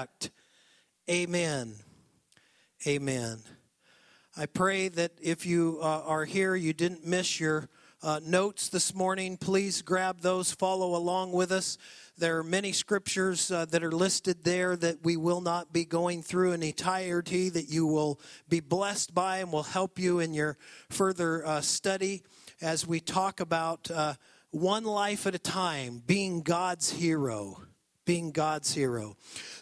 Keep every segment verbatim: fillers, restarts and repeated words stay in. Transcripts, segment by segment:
act. Amen. Amen. I pray that if you uh, are here, you didn't miss your uh, notes this morning. Please grab those, follow along with us. There are many scriptures uh, that are listed there that we will not be going through in entirety that you will be blessed by and will help you in your further uh, study as we talk about uh, one life at a time, being God's hero, being God's hero.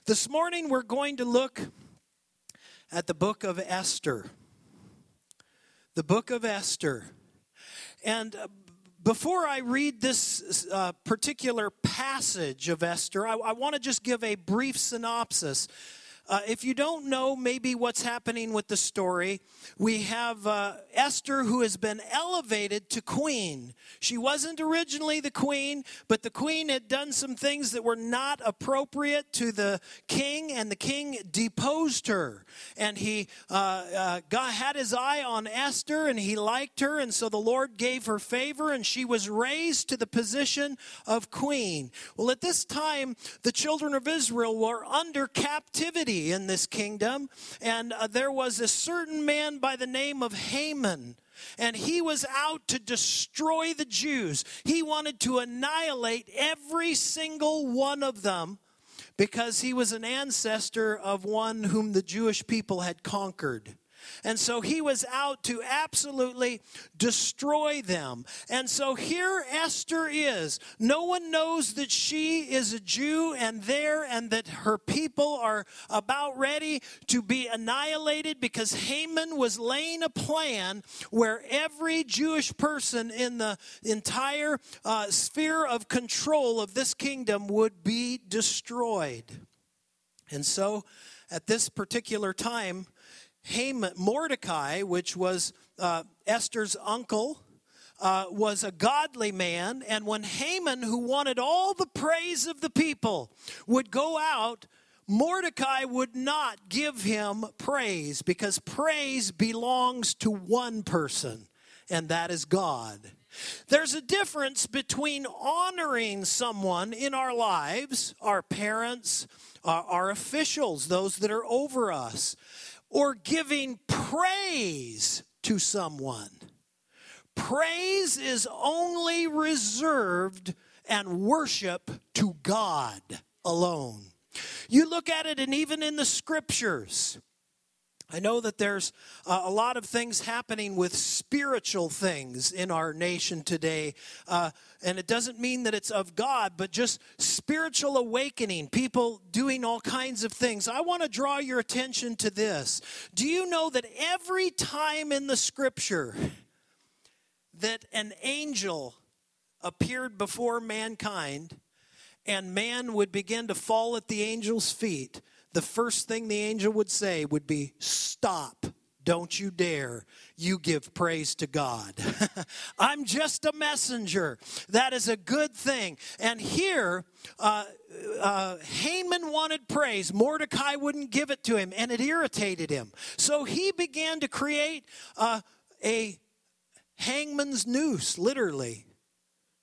This morning we're going to look at the book of Esther. The book of Esther. And before I read this uh, particular passage of Esther, I, I want to just give a brief synopsis. Uh, if you don't know maybe what's happening with the story, we have uh, Esther who has been elevated to queen. She wasn't originally the queen, but the queen had done some things that were not appropriate to the king, and the king deposed her. And he uh, uh, got, had his eye on Esther, and he liked her, and so the Lord gave her favor, and she was raised to the position of queen. Well, at this time, the children of Israel were under captivity in this kingdom, and uh, there was a certain man by the name of Haman, and he was out to destroy the Jews. He wanted to annihilate every single one of them because he was an ancestor of one whom the Jewish people had conquered. And so he was out to absolutely destroy them. And so here Esther is. No one knows that she is a Jew and there and that her people are about ready to be annihilated because Haman was laying a plan where every Jewish person in the entire uh, sphere of control of this kingdom would be destroyed. And so at this particular time, Haman, Mordecai, which was uh, Esther's uncle, uh, was a godly man. And when Haman, who wanted all the praise of the people, would go out, Mordecai would not give him praise because praise belongs to one person, and that is God. There's a difference between honoring someone in our lives, our parents, our, our officials, those that are over us, or giving praise to someone. Praise is only reserved and worship to God alone. You look at it, and even in the scriptures, I know that there's a lot of things happening with spiritual things in our nation today, uh, and it doesn't mean that it's of God, but just spiritual awakening, people doing all kinds of things. I want to draw your attention to this. Do you know that every time in the scripture that an angel appeared before mankind and man would begin to fall at the angel's feet, the first thing the angel would say would be, stop, don't you dare, you give praise to God. I'm just a messenger. That is a good thing. And here, uh, uh, Haman wanted praise. Mordecai wouldn't give it to him, and it irritated him. So he began to create uh, a hangman's noose, literally,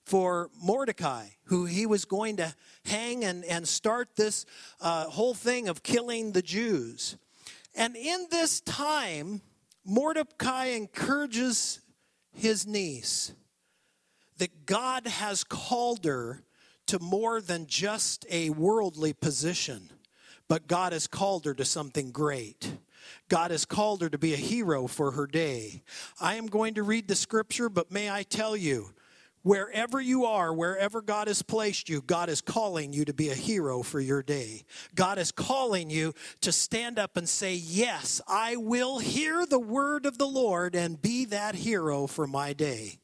for Mordecai, who he was going to hang and, and start this uh, whole thing of killing the Jews. And in this time, Mordecai encourages his niece that God has called her to more than just a worldly position, but God has called her to something great. God has called her to be a hero for her day. I am going to read the scripture, but may I tell you, wherever you are, wherever God has placed you, God is calling you to be a hero for your day. God is calling you to stand up and say, yes, I will hear the word of the Lord and be that hero for my day.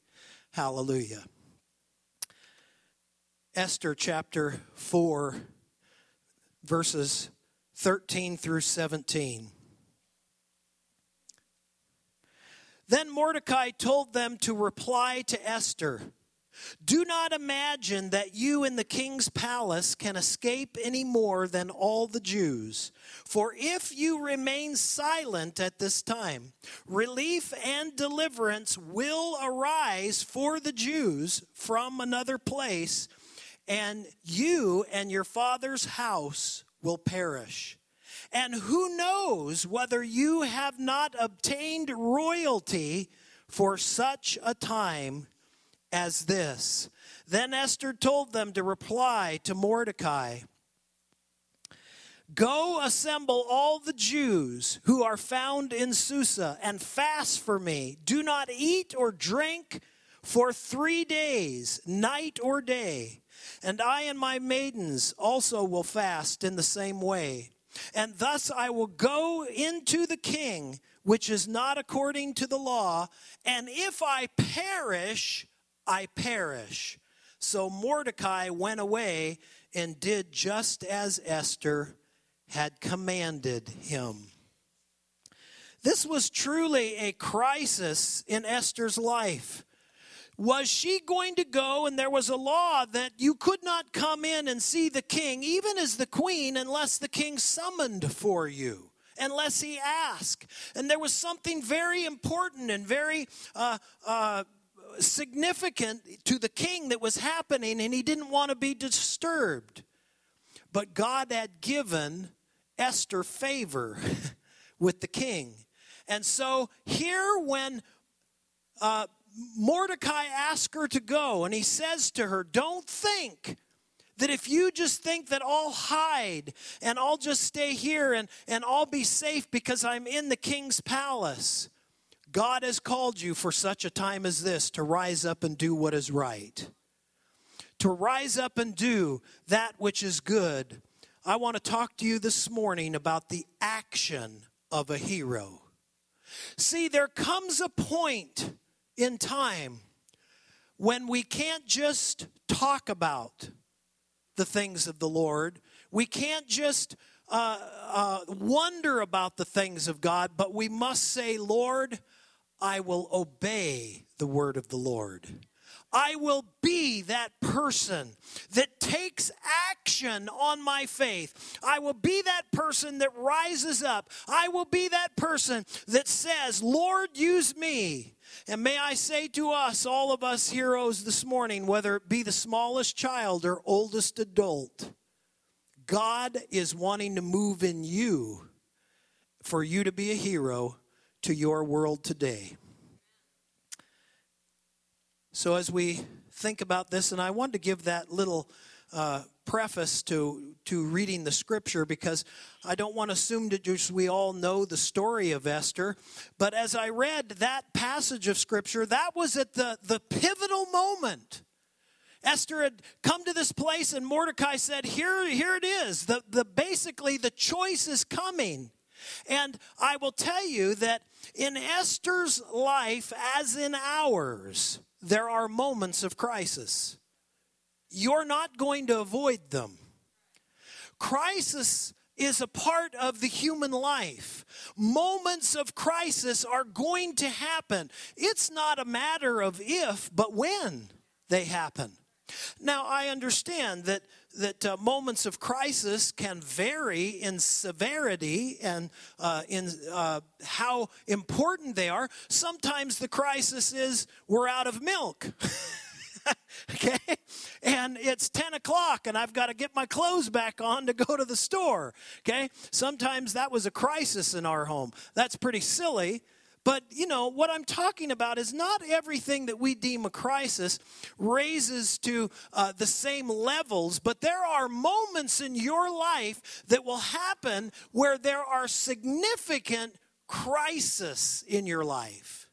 Hallelujah. Esther chapter four, verses thirteen through seventeen. Then Mordecai told them to reply to Esther, do not imagine that you in the king's palace can escape any more than all the Jews. For if you remain silent at this time, relief and deliverance will arise for the Jews from another place, and you and your father's house will perish. And who knows whether you have not obtained royalty for such a time as this? Then Esther told them to reply to Mordecai, "Go assemble all the Jews who are found in Susa and fast for me. Do not eat or drink for three days, night or day. And I and my maidens also will fast in the same way. And thus I will go into the king, which is not according to the law. And if I perish, I perish." So Mordecai went away and did just as Esther had commanded him. This was truly a crisis in Esther's life. Was she going to go, and there was a law that you could not come in and see the king, even as the queen, unless the king summoned for you, unless he asked. And there was something very important and very uh, uh, significant to the king that was happening, and he didn't want to be disturbed. But God had given Esther favor with the king. And so here when... Uh, Mordecai asks her to go, and he says to her, "Don't think that if you just think that I'll hide and I'll just stay here and, and I'll be safe because I'm in the king's palace. God has called you for such a time as this to rise up and do what is right, to rise up and do that which is good." I want to talk to you this morning about the action of a hero. See, there comes a point in time when we can't just talk about the things of the Lord. We can't just uh, uh, wonder about the things of God, but we must say, "Lord, I will obey the word of the Lord. I will be that person that takes action on my faith. I will be that person that rises up. I will be that person that says, 'Lord, use me.'" And may I say to us, all of us heroes this morning, whether it be the smallest child or oldest adult, God is wanting to move in you for you to be a hero to your world today. So as we think about this, and I wanted to give that little uh, preface to, to reading the scripture, because I don't want to assume that just we all know the story of Esther. But as I read that passage of scripture, that was at the, the pivotal moment. Esther had come to this place, and Mordecai said, here, here it is. The, the, basically, the choice is coming. And I will tell you that in Esther's life, as in ours, there are moments of crisis. You're not going to avoid them. Crisis is a part of the human life. Moments of crisis are going to happen. It's not a matter of if, but when they happen. Now, I understand that that uh, moments of crisis can vary in severity and uh, in uh, how important they are. Sometimes the crisis is we're out of milk, okay? And it's ten o'clock and I've got to get my clothes back on to go to the store, okay? Sometimes that was a crisis in our home. That's pretty silly. But, you know, what I'm talking about is not everything that we deem a crisis raises to uh, the same levels, but there are moments in your life that will happen where there are significant crises in your life,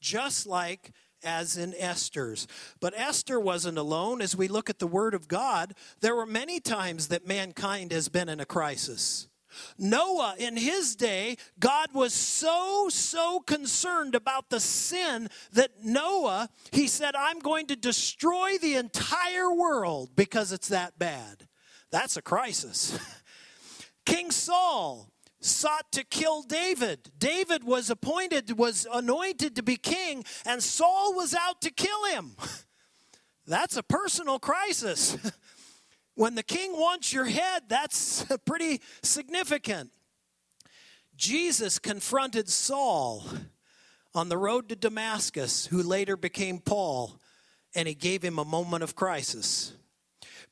just like as in Esther's. But Esther wasn't alone. As we look at the Word of God, there were many times that mankind has been in a crisis. Noah, in his day, God was so, so concerned about the sin that Noah, he said, "I'm going to destroy the entire world because it's that bad." That's a crisis. King Saul sought to kill David. David was appointed, was anointed to be king, and Saul was out to kill him. That's a personal crisis. When the king wants your head, that's pretty significant. Jesus confronted Saul on the road to Damascus, who later became Paul, and he gave him a moment of crisis.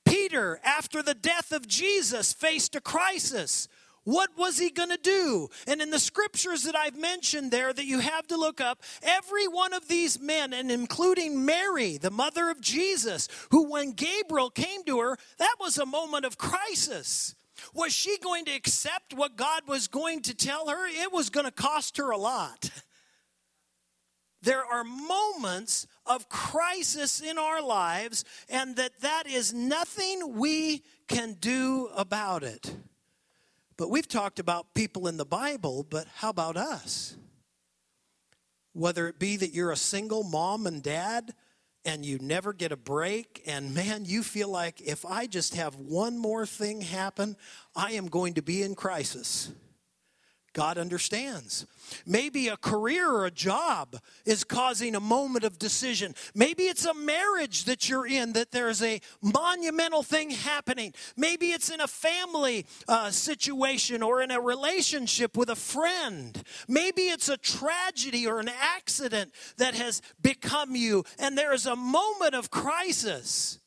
Peter, after the death of Jesus, faced a crisis. What was he going to do? And in the scriptures that I've mentioned there that you have to look up, every one of these men, and including Mary, the mother of Jesus, who when Gabriel came to her, that was a moment of crisis. Was she going to accept what God was going to tell her? It was going to cost her a lot. There are moments of crisis in our lives, and that that is nothing we can do about it. But we've talked about people in the Bible, but how about us? Whether it be that you're a single mom and dad and you never get a break, and man, you feel like if I just have one more thing happen, I am going to be in crisis. God understands. Maybe a career or a job is causing a moment of decision. Maybe it's a marriage that you're in, that there's a monumental thing happening. Maybe it's in a family uh, situation or in a relationship with a friend. Maybe it's a tragedy or an accident that has become you, and there is a moment of crisis.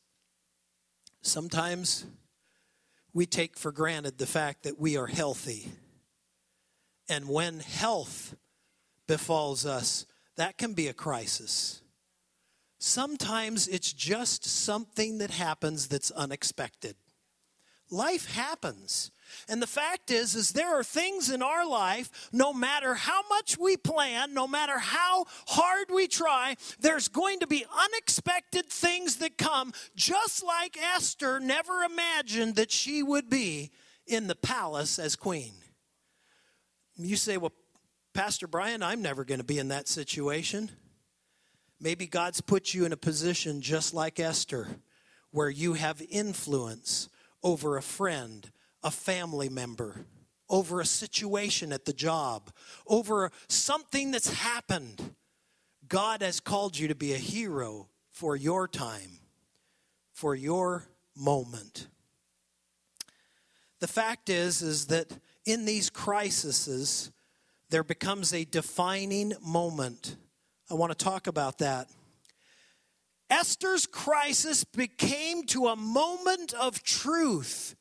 Sometimes we take for granted the fact that we are healthy. And when health befalls us, that can be a crisis. Sometimes it's just something that happens that's unexpected. Life happens. And the fact is, is there are things in our life, no matter how much we plan, no matter how hard we try, there's going to be unexpected things that come, just like Esther never imagined that she would be in the palace as queen. You say, well, Pastor Brian, I'm never going to be in that situation. Maybe God's put you in a position just like Esther, where you have influence over a friend, a family member, over a situation at the job, over something that's happened. God has called you to be a hero for your time, for your moment. The fact is, is that in these crises, there becomes a defining moment. I want to talk about that. Esther's crisis became to a moment of truth,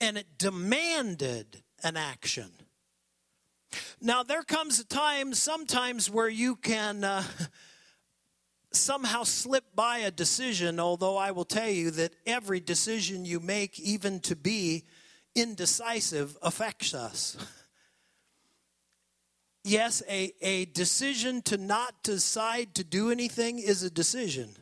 and it demanded an action. Now, there comes a time sometimes where you can uh, somehow slip by a decision, although I will tell you that every decision you make, even to be indecisive, affects us. Yes, a, a decision to not decide to do anything is a decision.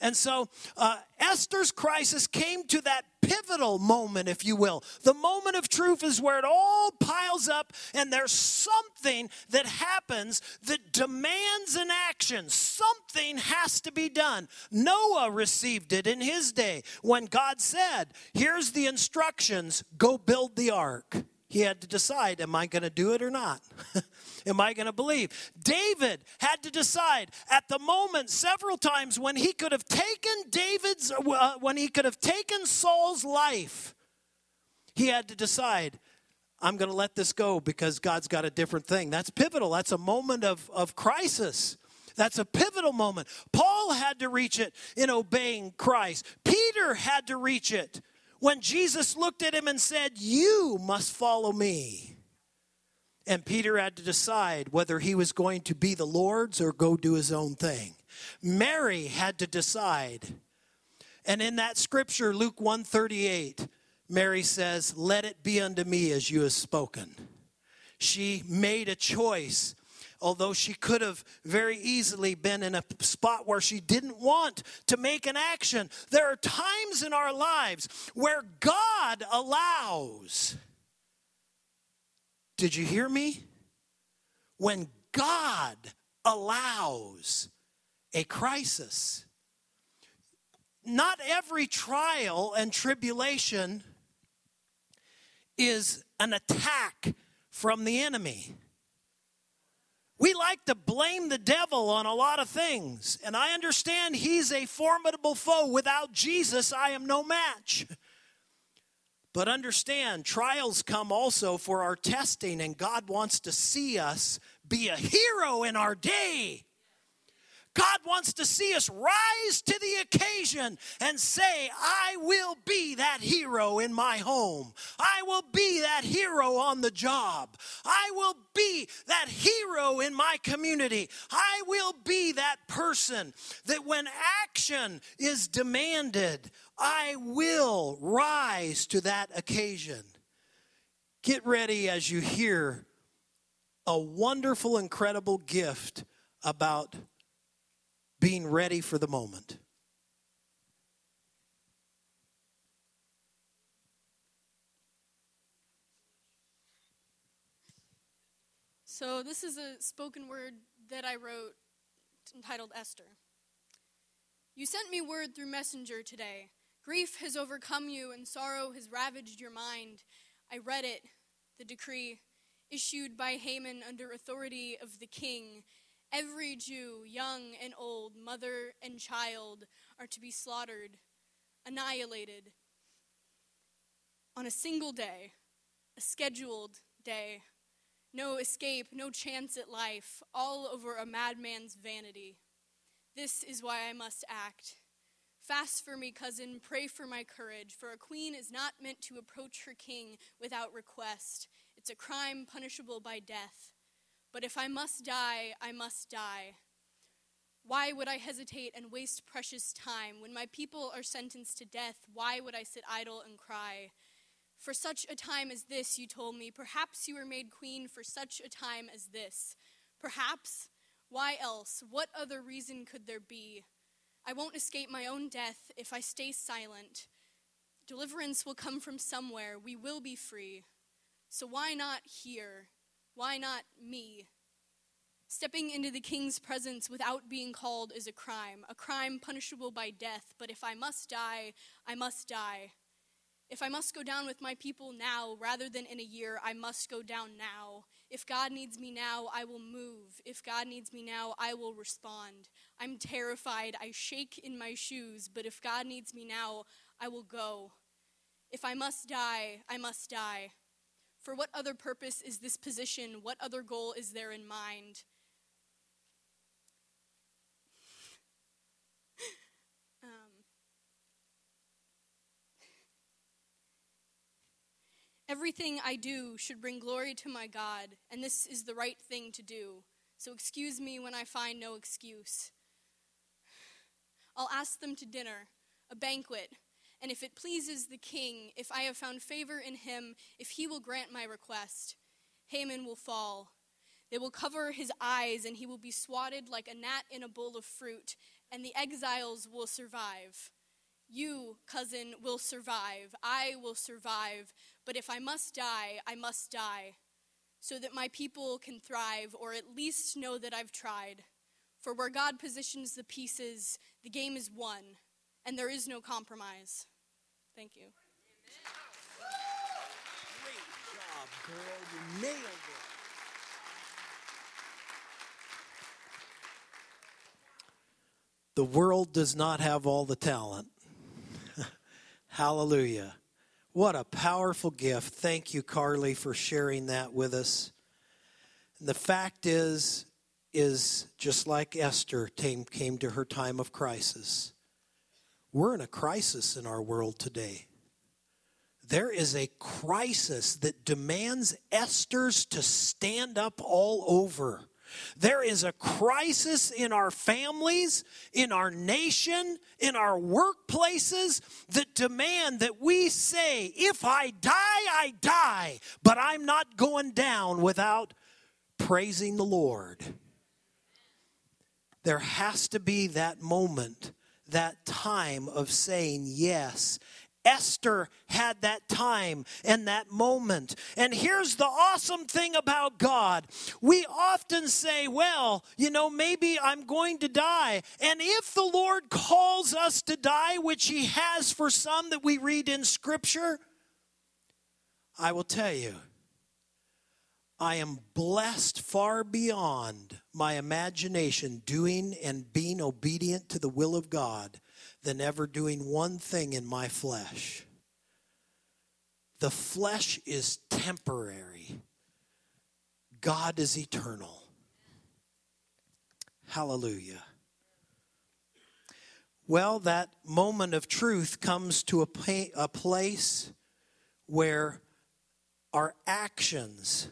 And so uh, Esther's crisis came to that pivotal moment, if you will. The moment of truth is where it all piles up, and there's something that happens that demands an action. Something has to be done. Noah received it in his day when God said, here's the instructions, go build the ark. He had to decide, am I going to do it or not? Am I going to believe? David had to decide at the moment several times when he could have taken David's, uh, when he could have taken Saul's life. He had to decide, I'm going to let this go because God's got a different thing. That's pivotal. That's a moment of, of crisis. That's a pivotal moment. Paul had to reach it in obeying Christ. Peter had to reach it when Jesus looked at him and said, you must follow me. And Peter had to decide whether he was going to be the Lord's or go do his own thing. Mary had to decide. And in that scripture, Luke one thirty-eight, Mary says, let it be unto me as you have spoken. She made a choice. Although she could have very easily been in a spot where she didn't want to make an action. There are times in our lives where God allows. Did you hear me? When God allows a crisis. Not every trial and tribulation is an attack from the enemy. We like to blame the devil on a lot of things. And I understand he's a formidable foe. Without Jesus, I am no match. But understand, trials come also for our testing, and God wants to see us be a hero in our day. God wants to see us rise to the occasion and say, I will be that hero in my home. I will be that hero on the job. I will be that hero in my community. I will be that person that when action is demanded, I will rise to that occasion. Get ready as you hear a wonderful, incredible gift about being ready for the moment. So this is a spoken word that I wrote entitled Esther. You sent me word through messenger today. Grief has overcome you and sorrow has ravaged your mind. I read it, the decree issued by Haman under authority of the king. Every Jew, young and old, mother and child, are to be slaughtered, annihilated on a single day, a scheduled day. No escape, no chance at life, all over a madman's vanity. This is why I must act. Fast for me, cousin, pray for my courage, for a queen is not meant to approach her king without request. It's a crime punishable by death. But if I must die, I must die. Why would I hesitate and waste precious time? When my people are sentenced to death, why would I sit idle and cry? For such a time as this, you told me. Perhaps you were made queen for such a time as this. Perhaps? Why else? What other reason could there be? I won't escape my own death if I stay silent. Deliverance will come from somewhere. We will be free. So why not here? Why not me? Stepping into the king's presence without being called is a crime, a crime punishable by death. But if I must die, I must die. If I must go down with my people now rather than in a year, I must go down now. If God needs me now, I will move. If God needs me now, I will respond. I'm terrified. I shake in my shoes. But if God needs me now, I will go. If I must die, I must die. For what other purpose is this position? What other goal is there in mind? um, everything I do should bring glory to my God, and this is the right thing to do. So excuse me when I find no excuse. I'll ask them to dinner, a banquet. And if it pleases the king, if I have found favor in him, if he will grant my request, Haman will fall. They will cover his eyes, and he will be swatted like a gnat in a bowl of fruit, and the exiles will survive. You, cousin, will survive. I will survive. But if I must die, I must die, so that my people can thrive, or at least know that I've tried. For where God positions the pieces, the game is won, and there is no compromise. Thank you. Great job, girl. You nailed it. The world does not have all the talent. Hallelujah. What a powerful gift. Thank you, Carly, for sharing that with us. And the fact is, is just like Esther came, came to her time of crisis. We're in a crisis in our world today. There is a crisis that demands Esther's to stand up all over. There is a crisis in our families, in our nation, in our workplaces that demand that we say, if I die, I die, but I'm not going down without praising the Lord. There has to be that moment, that time of saying yes. Esther had that time and that moment. And here's the awesome thing about God. We often say, well, you know, maybe I'm going to die. And if the Lord calls us to die, which he has for some that we read in Scripture, I will tell you, I am blessed far beyond my imagination doing and being obedient to the will of God than ever doing one thing in my flesh. The flesh is temporary. God is eternal. Hallelujah. Well, that moment of truth comes to a, pa- a place where our actions,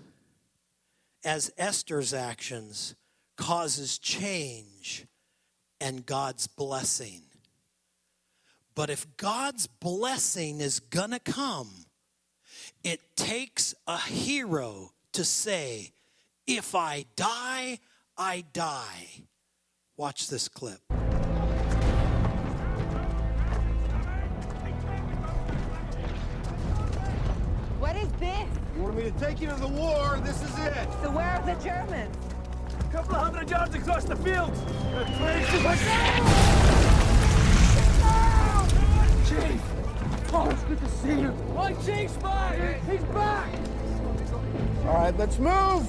as Esther's actions, causes change and God's blessing. But if God's blessing is going to come, it takes a hero to say, if I die, I die. Watch this clip. What is this? You wanted me to take you to the war, this is it. So where are the Germans? A couple of hundred yards across the field. Chief! Oh, it's good to see you. My chief's back! He's back! All right, let's move!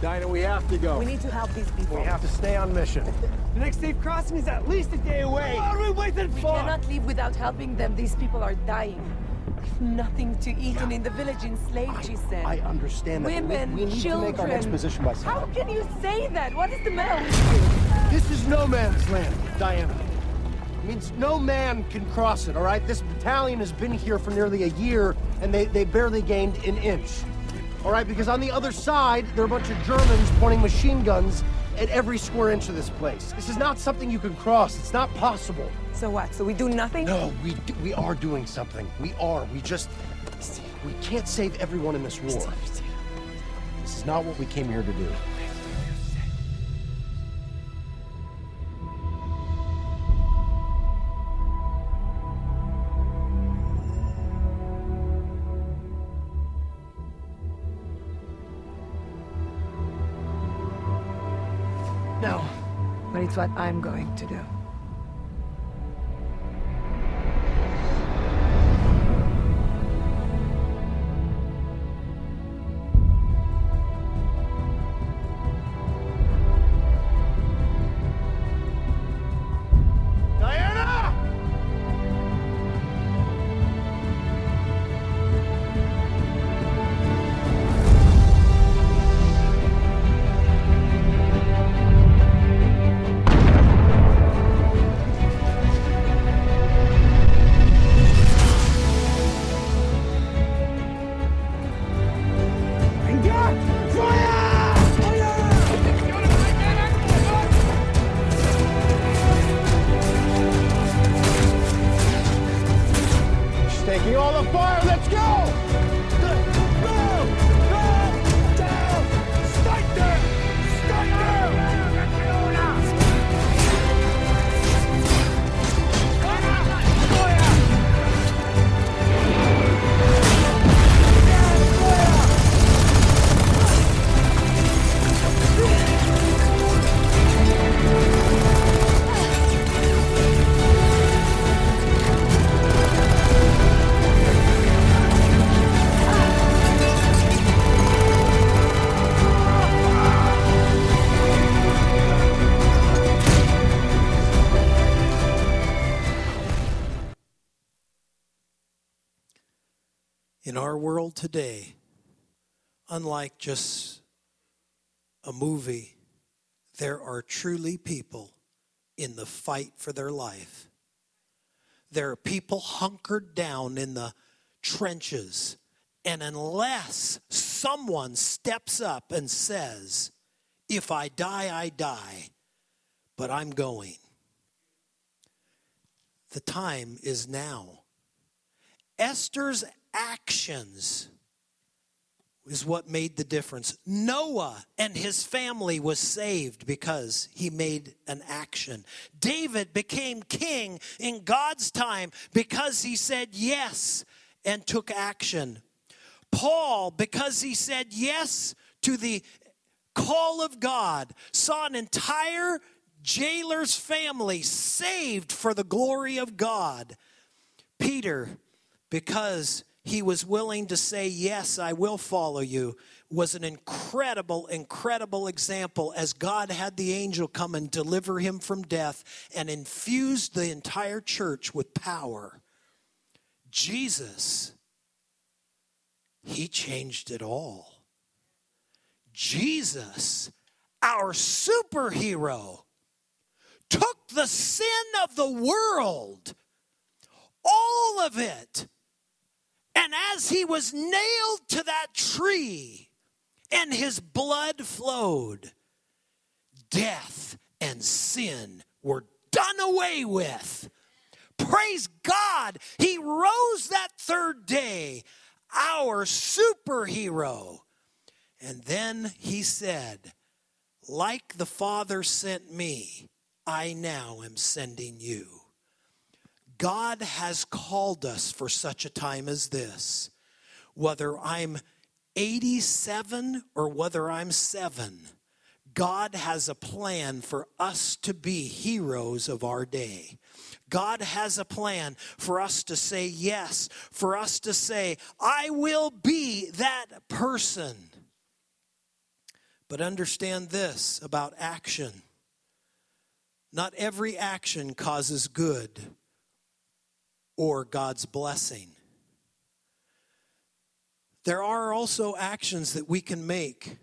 Diana, we have to go. We need to help these people. We have to stay on mission. The next safe crossing is at least a day away. What are we waiting for? We cannot leave without helping them. These people are dying. Nothing to eat, and in the village enslaved, she said. I understand that. Women, we, we need children. To make our next position by Saturday. How can you say that? What is the matter? This is no man's land, Diana. It means no man can cross it, all right? This battalion has been here for nearly a year, and they, they barely gained an inch. All right, because on the other side, there are a bunch of Germans pointing machine guns at every square inch of this place. This is not something you can cross. It's not possible. So what? So we do nothing? No, we do, we are doing something. We are. We just... We can't save everyone in this war. This is not what we came here to do. No, but it's what I'm going to do. In our world today, unlike just a movie, there are truly people in the fight for their life. There are people hunkered down in the trenches, and unless someone steps up and says, if I die, I die, but I'm going. The time is now. Esther's actions is what made the difference. Noah and his family was saved because he made an action. David became king in God's time because he said yes and took action. Paul, because he said yes to the call of God, saw an entire jailer's family saved for the glory of God. Peter, because he was willing to say, yes, I will follow you, was an incredible, incredible example as God had the angel come and deliver him from death and infused the entire church with power. Jesus, he changed it all. Jesus, our superhero, took the sin of the world, all of it, and as he was nailed to that tree and his blood flowed, death and sin were done away with. Praise God, he rose that third day, our superhero. And then he said, like the Father sent me, I now am sending you. God has called us for such a time as this. Whether I'm eighty-seven or whether I'm seven, God has a plan for us to be heroes of our day. God has a plan for us to say yes, for us to say, I will be that person. But understand this about action. Not every action causes good or God's blessing. There are also actions that we can make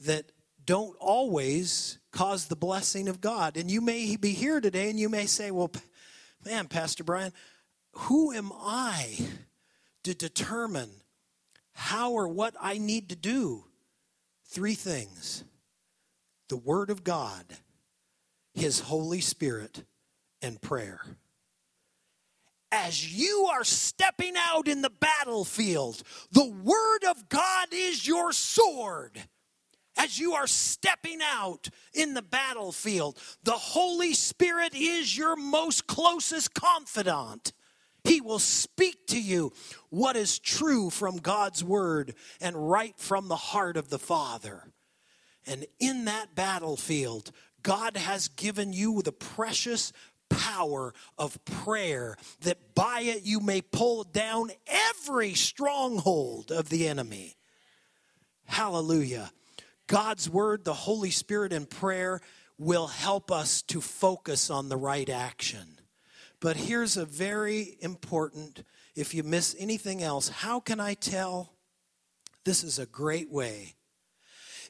that don't always cause the blessing of God. And you may be here today and you may say, well, man, Pastor Brian, who am I to determine how or what I need to do? Three things: the Word of God, His Holy Spirit, and prayer. As you are stepping out in the battlefield, the Word of God is your sword. As you are stepping out in the battlefield, the Holy Spirit is your most closest confidant. He will speak to you what is true from God's Word and right from the heart of the Father. And in that battlefield, God has given you the precious power of prayer, that by it you may pull down every stronghold of the enemy. Hallelujah. God's Word, the Holy Spirit, and prayer will help us to focus on the right action. But here's a very important, if you miss anything else, how can I tell? This is a great way.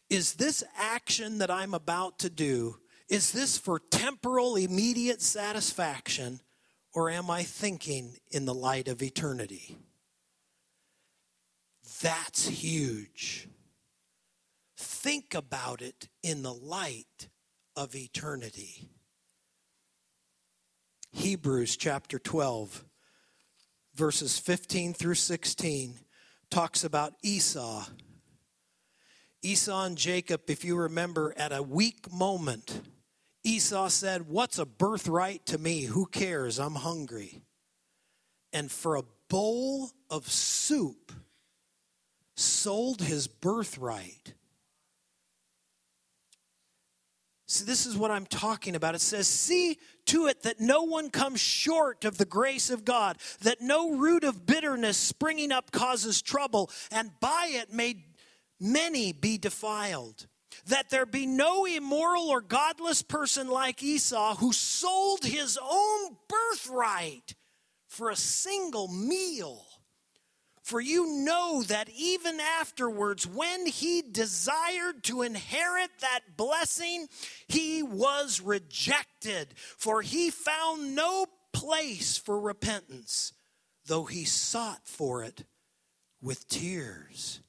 Is this action that I'm about to do, is this for temporal, immediate satisfaction, or am I thinking in the light of eternity? That's huge. Think about it in the light of eternity. Hebrews chapter twelve, verses fifteen through sixteen, talks about Esau. Esau and Jacob, if you remember, at a weak moment, Esau said, what's a birthright to me? Who cares? I'm hungry. And for a bowl of soup, sold his birthright. See, this is what I'm talking about. It says, see to it that no one comes short of the grace of God, that no root of bitterness springing up causes trouble, and by it may many be defiled. That there be no immoral or godless person like Esau, who sold his own birthright for a single meal. For you know that even afterwards, when he desired to inherit that blessing, he was rejected, for he found no place for repentance, though he sought for it with tears.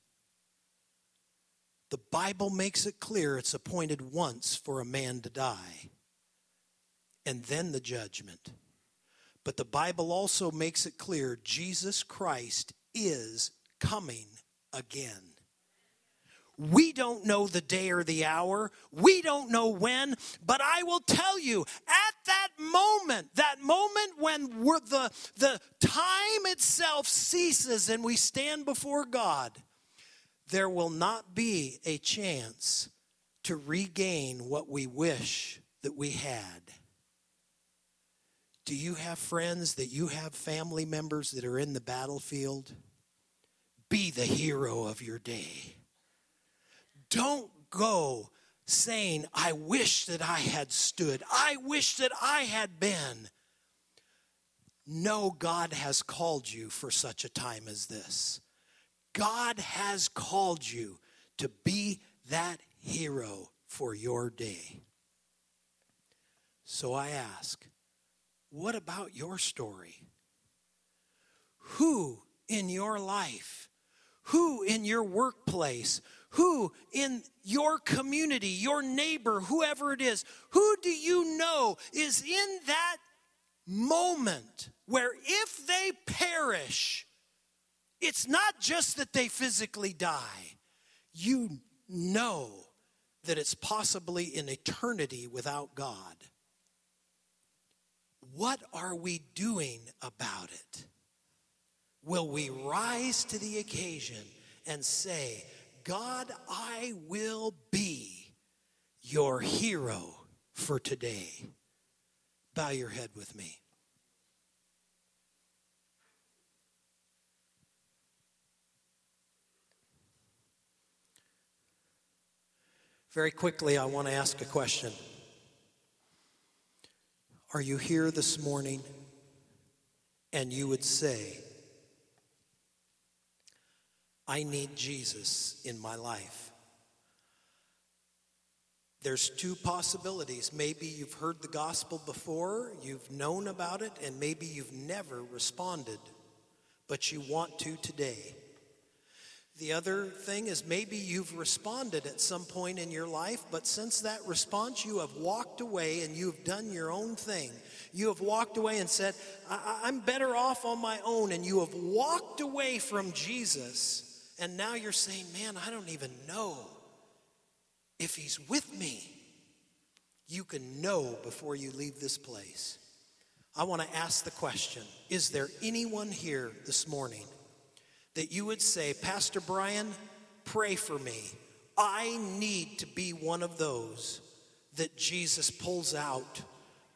The Bible makes it clear it's appointed once for a man to die, and then the judgment. But the Bible also makes it clear Jesus Christ is coming again. We don't know the day or the hour. We don't know when. But I will tell you, at that moment, that moment when we're the, the time itself ceases and we stand before God, there will not be a chance to regain what we wish that we had. Do you have friends, that you have family members that are in the battlefield? the hero of your day. Don't go saying, I wish that I had stood. I wish that I had been. No, God has called you for such a time as this. God has called you to be that hero for your day. So I ask, what about your story? Who in your life, who in your workplace, who in your community, your neighbor, whoever it is, who do you know is in that moment where if they perish, it's not just that they physically die. You know that it's possibly an eternity without God. What are we doing about it? Will we rise to the occasion and say, God, I will be your hero for today. Bow your head with me. Very quickly, I want to ask a question. Are you here this morning and you would say, I need Jesus in my life? There's two possibilities. Maybe you've heard the gospel before, you've known about it, and maybe you've never responded, but you want to today. The other thing is maybe you've responded at some point in your life, but since that response you have walked away and you've done your own thing. You have walked away and said, I- I'm better off on my own, and you have walked away from Jesus, and now you're saying, man, I don't even know if he's with me. You can know before you leave this place. I want to ask the question, is there anyone here this morning that you would say, Pastor Brian, pray for me. I need to be one of those that Jesus pulls out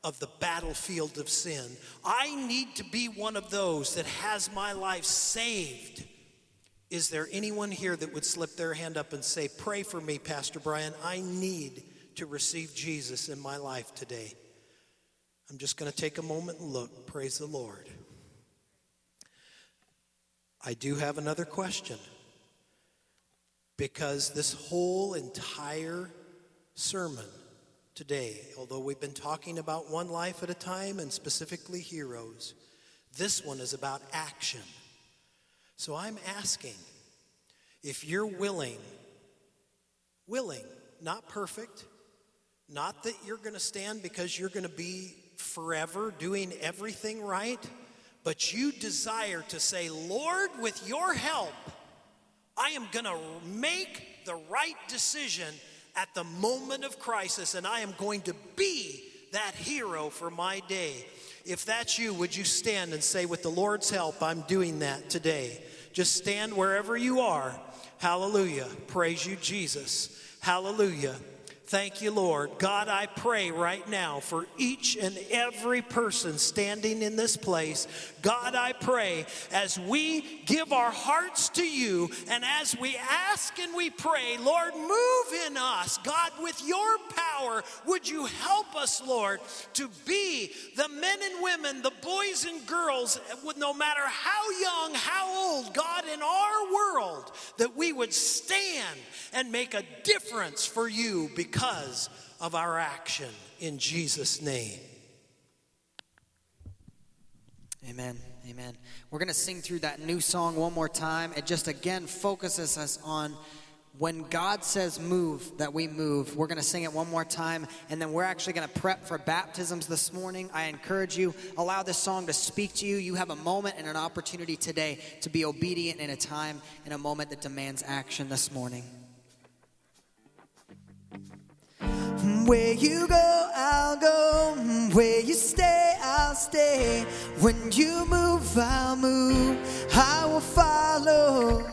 of the battlefield of sin. I need to be one of those that has my life saved. Is there anyone here that would slip their hand up and say, pray for me, Pastor Brian. I need to receive Jesus in my life today. I'm just going to take a moment and look. Praise the Lord. I do have another question, because this whole entire sermon today, although we've been talking about one life at a time and specifically heroes, this one is about action. So I'm asking if you're willing, willing, not perfect, not that you're going to stand because you're going to be forever doing everything right, but you desire to say, Lord, with your help, I am going to make the right decision at the moment of crisis, and I am going to be that hero for my day. If that's you, would you stand and say, with the Lord's help, I'm doing that today. Just stand wherever you are. Hallelujah. Praise you, Jesus. Hallelujah. Thank you, Lord. God, I pray right now for each and every person standing in this place. God, I pray as we give our hearts to you and as we ask and we pray, Lord, move in us. God, with your power, would you help us, Lord, to be the men and women, the boys and girls, no matter how young, how old, God, in our world, that we would stand and make a difference for you because of our action, in Jesus' name. Amen. Amen. We're going to sing through that new song one more time. It just, again, focuses us on when God says move, that we move. We're going to sing it one more time, and then we're actually going to prep for baptisms this morning. I encourage you, allow this song to speak to you. You have a moment and an opportunity today to be obedient in a time and a moment that demands action this morning. Where you go, I'll go. Where you stay, I'll stay. When you move, I'll move. I will follow.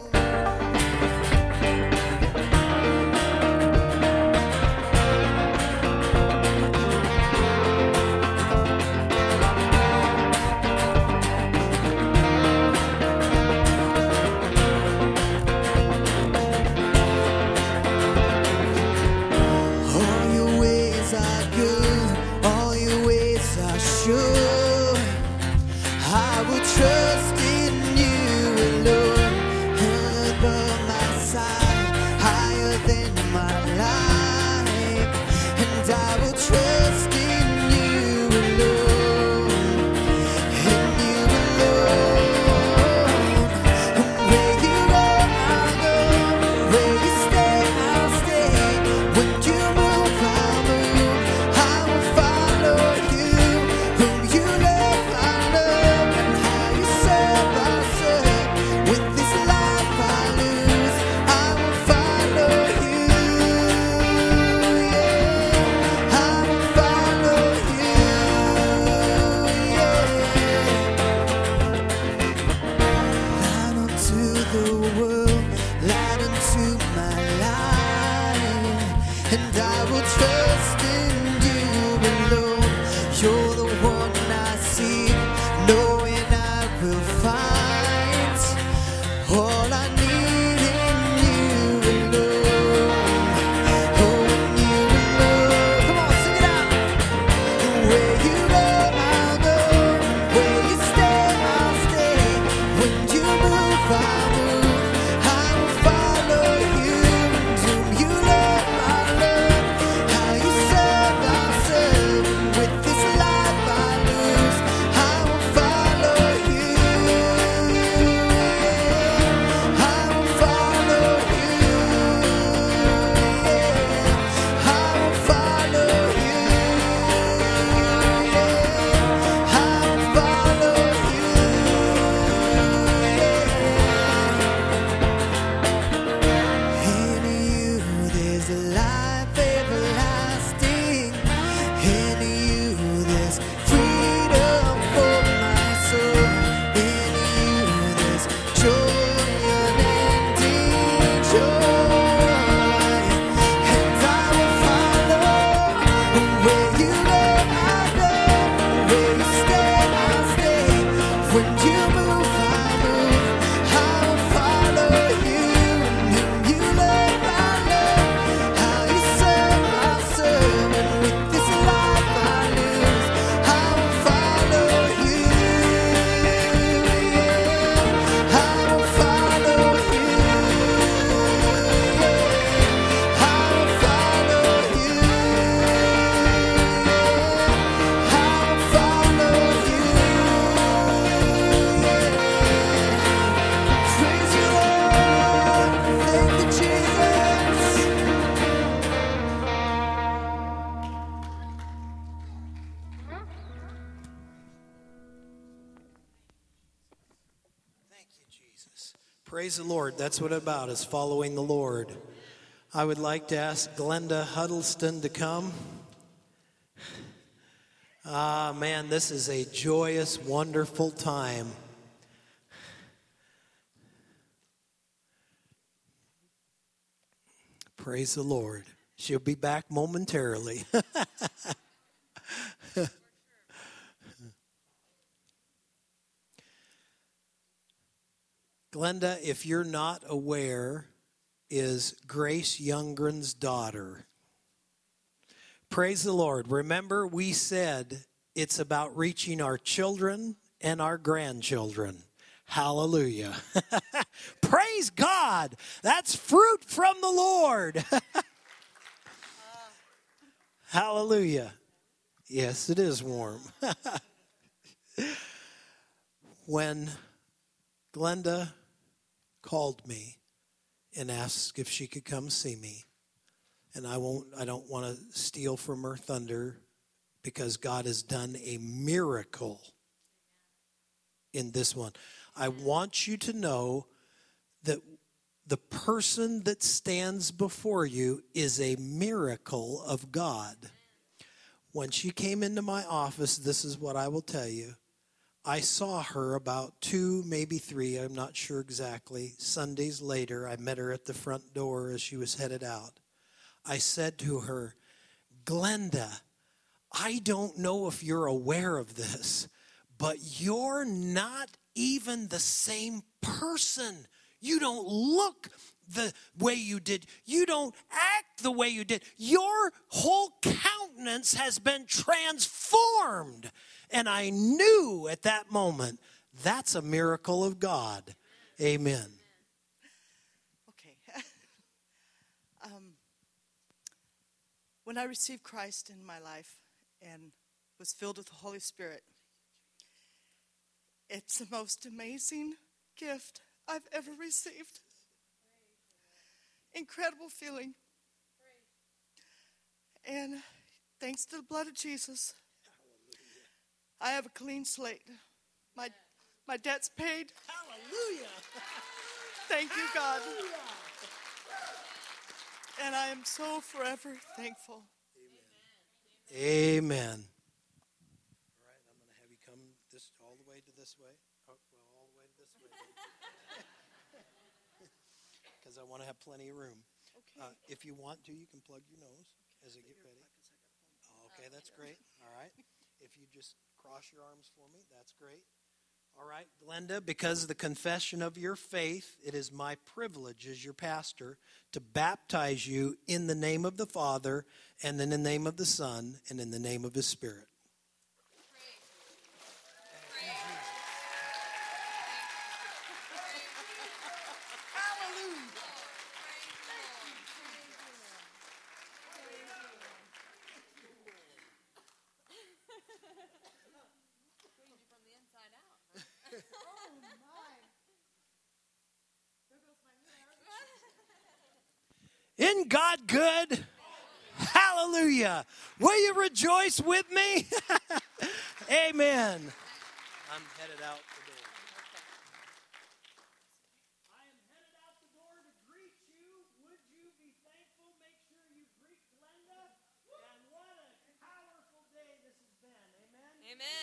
Praise the Lord. That's what it's about, is following the Lord. I would like to ask Glenda Huddleston to come. Ah, man, this is a joyous, wonderful time. Praise the Lord. She'll be back momentarily. Glenda, if you're not aware, is Grace Youngren's daughter. Praise the Lord. Remember, we said it's about reaching our children and our grandchildren. Hallelujah. Praise God. That's fruit from the Lord. Hallelujah. Yes, it is warm. When Glenda called me and asked if she could come see me. And I won't, I don't want to steal from her thunder, because God has done a miracle in this one. I want you to know that the person that stands before you is a miracle of God. When she came into my office, this is what I will tell you. I saw her about two, maybe three, I'm not sure exactly, Sundays later. I met her at the front door as she was headed out. I said to her, Glenda, I don't know if you're aware of this, but you're not even the same person. You don't look the way you did. You don't act the way you did. Your whole countenance has been transformed. And I knew at that moment, that's a miracle of God. Amen. Okay. um, when I received Christ in my life and was filled with the Holy Spirit, it's the most amazing gift I've ever received. Incredible feeling. And thanks to the blood of Jesus, I have a clean slate. My my debt's paid. Hallelujah. Thank you, God. Hallelujah. And I am so forever thankful. Amen. Amen. All right, I'm going to have you come this all the way to this way. Oh, well, all the way to this way. Because I want to have plenty of room. Okay. Uh, if you want to, you can plug your nose okay, as I get ready. Oh, okay, that's great. All right. If you just cross your arms for me, that's great. All right, Glenda, because of the confession of your faith, it is my privilege as your pastor to baptize you in the name of the Father, and in the name of the Son, and in the name of His Spirit. Isn't God good? Hallelujah. Will you rejoice with me? Amen. I'm headed out the door. I am headed out the door to greet you. Would you be thankful? Make sure you greet Glenda. And what a powerful day this has been. Amen. Amen.